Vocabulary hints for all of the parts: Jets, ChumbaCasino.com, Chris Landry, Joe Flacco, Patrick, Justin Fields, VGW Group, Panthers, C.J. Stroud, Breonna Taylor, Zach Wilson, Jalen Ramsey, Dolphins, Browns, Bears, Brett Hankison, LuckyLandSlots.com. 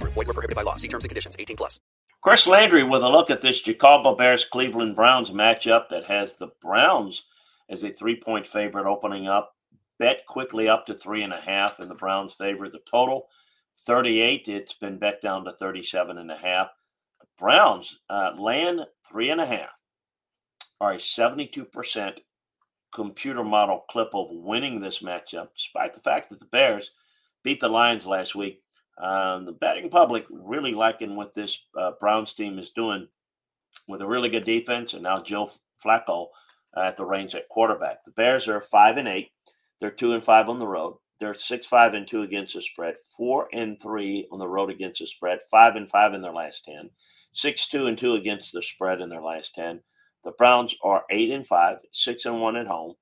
Group. Void where prohibited by law. See terms and conditions. 18+. Chris Landry with a look at this Chicago Bears-Cleveland Browns matchup that has the Browns as a 3-point favorite opening up. Bet quickly up to 3.5, and the Browns favor the total. 38, it's been bet down to 37.5. The Browns land 3.5. Are a 72% computer model clip of winning this matchup, despite the fact that the Bears beat the Lions last week. The betting public really liking what this Browns team is doing with a really good defense, and now Joe Flacco at the reins at quarterback. The Bears are 5-8. They're 2-5 on the road. They're 6-5-2 against the spread, 4-3 on the road against the spread, 5-5 in their last 10, 6-2-2 against the spread in their last 10. The Browns are 8-5, 6-1 at home.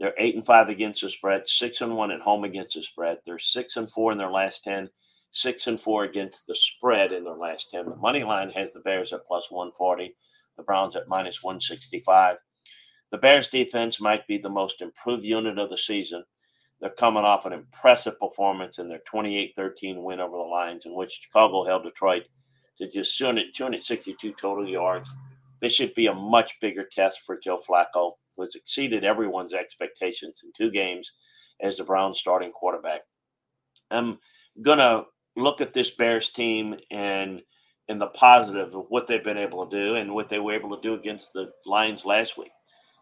They're 8-5 against the spread, 6-1 at home against the spread. They're 6-4 in their last 10, 6-4 against the spread in their last 10. The money line has the Bears at +140, the Browns at -165. The Bears defense might be the most improved unit of the season. They're coming off an impressive performance in their 28-13 win over the Lions, in which Chicago held Detroit to just 262 total yards. This should be a much bigger test for Joe Flacco, who has exceeded everyone's expectations in 2 games as the Browns' starting quarterback. I'm going to look at this Bears team and in the positive of what they've been able to do and what they were able to do against the Lions last week.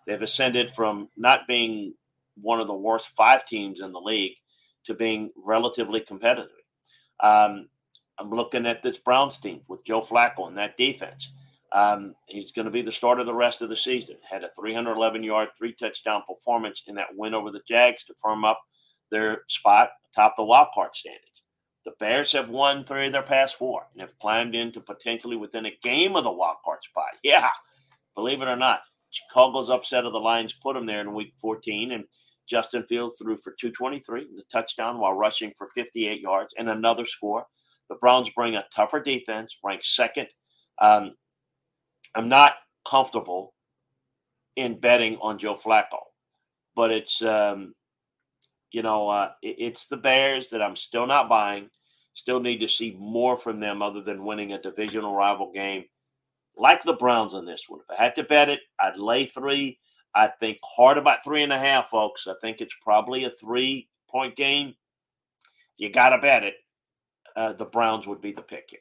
They've ascended from not being one of the worst 5 teams in the league to being relatively competitive. I'm looking at this Browns team with Joe Flacco and that defense. He's going to be the starter the rest of the season. Had a 311-yard, 3-touchdown performance in that win over the Jags to firm up their spot atop the wild card standings. The Bears have won 3 of their past 4 and have climbed into potentially within a game of the wild card spot. Yeah, believe it or not, Chicago's upset of the Lions put them there in Week 14, and Justin Fields threw for 223, the touchdown while rushing for 58 yards and another score. The Browns bring a tougher defense, ranked second. I'm not comfortable in betting on Joe Flacco, but it's, it's the Bears that I'm still not buying. Still need to see more from them other than winning a divisional rival game like the Browns in this one. If I had to bet it, I'd lay 3. I think hard about 3.5, folks. I think it's probably a 3-point game. You got to bet it. The Browns would be the pick here.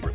Group.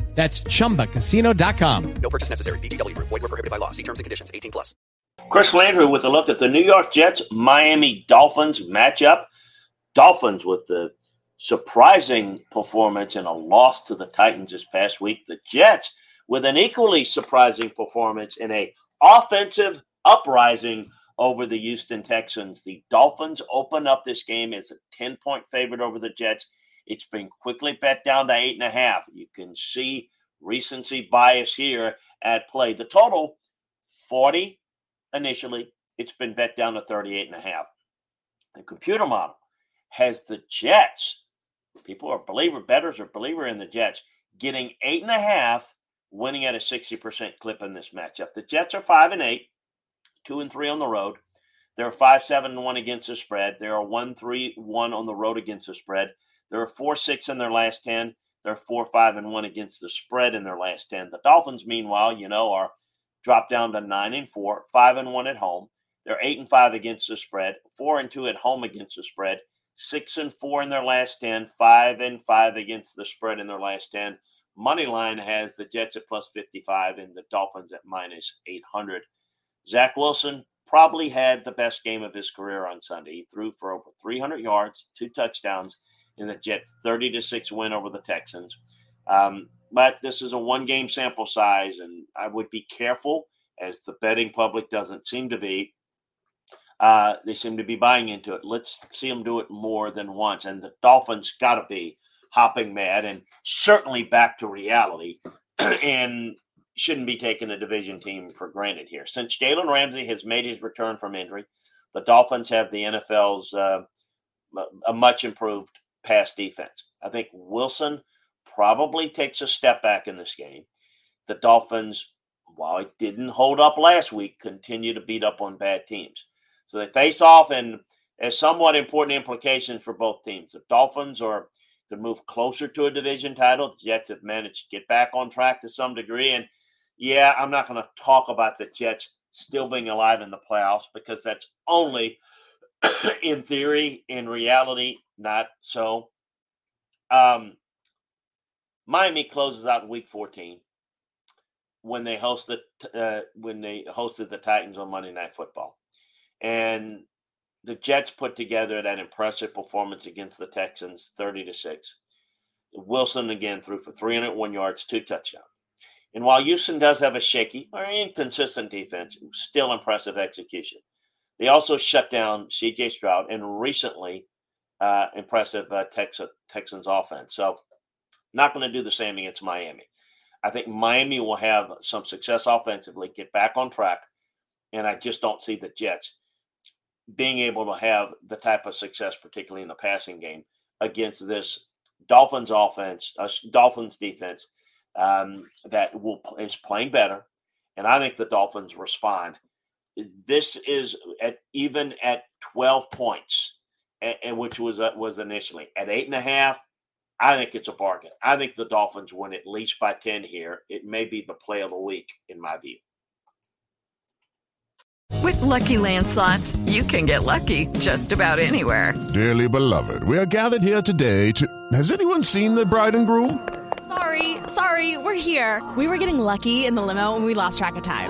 That's ChumbaCasino.com. No purchase necessary. VGW Group. Void where prohibited by law. See terms and conditions. 18+. Chris Landry with a look at the New York Jets-Miami Dolphins matchup. Dolphins with the surprising performance and a loss to the Titans this past week. The Jets with an equally surprising performance in an offensive uprising over the Houston Texans. The Dolphins open up this game as a 10-point favorite over the Jets. It's been quickly bet down to 8.5. You can see recency bias here at play. The total, 40 initially. It's been bet down to 38.5. The computer model has the Jets. People are bettors are believer in the Jets, getting 8.5, winning at a 60% clip in this matchup. The Jets are 5-8, 2-3 on the road. They're 5-7-1 against the spread. They are 1-3-1 on the road against the spread. They're 4-6 in their last 10. They're 4-5-1 against the spread in their last 10. The Dolphins, meanwhile, are dropped down to 9-4, 5-1 at home. They're 8-5 against the spread, 4-2 at home against the spread, 6-4 in their last 10, 5-5 against the spread in their last 10. Money line has the Jets at +55 and the Dolphins at -800. Zach Wilson probably had the best game of his career on Sunday. He threw for over 300 yards, 2 touchdowns in the Jets' 30-6 win over the Texans. But this is a one-game sample size, and I would be careful, as the betting public doesn't seem to be. They seem to be buying into it. Let's see them do it more than once. And the Dolphins got to be hopping mad and certainly back to reality and shouldn't be taking a division team for granted here. Since Jalen Ramsey has made his return from injury, the Dolphins have the NFL's a much improved pass defense. I think Wilson probably takes a step back in this game. The Dolphins, while it didn't hold up last week, continue to beat up on bad teams. So they face off, and there's somewhat important implications for both teams. The Dolphins could move closer to a division title. The Jets have managed to get back on track to some degree. And, yeah, I'm not going to talk about the Jets still being alive in the playoffs because that's only in theory, in reality, not so. Miami closes out Week 14 when they host when they hosted the Titans on Monday Night Football, and the Jets put together that impressive performance against the Texans, 30-6. Wilson again threw for 301 yards, 2 touchdowns. And while Houston does have a shaky or inconsistent defense, still impressive execution. They also shut down C.J. Stroud and recently impressive Texans offense. So not going to do the same against Miami. I think Miami will have some success offensively, get back on track, and I just don't see the Jets being able to have the type of success, particularly in the passing game, against this Dolphins defense that is playing better, and I think the Dolphins respond. This is even at 12 points, and which was initially at 8.5. I think it's a bargain. I think the Dolphins win at least by 10 here. It may be the play of the week, in my view. With Lucky Land Slots, you can get lucky just about anywhere. Dearly beloved, we are gathered here today to... Has anyone seen the bride and groom? Sorry, we're here. We were getting lucky in the limo and we lost track of time.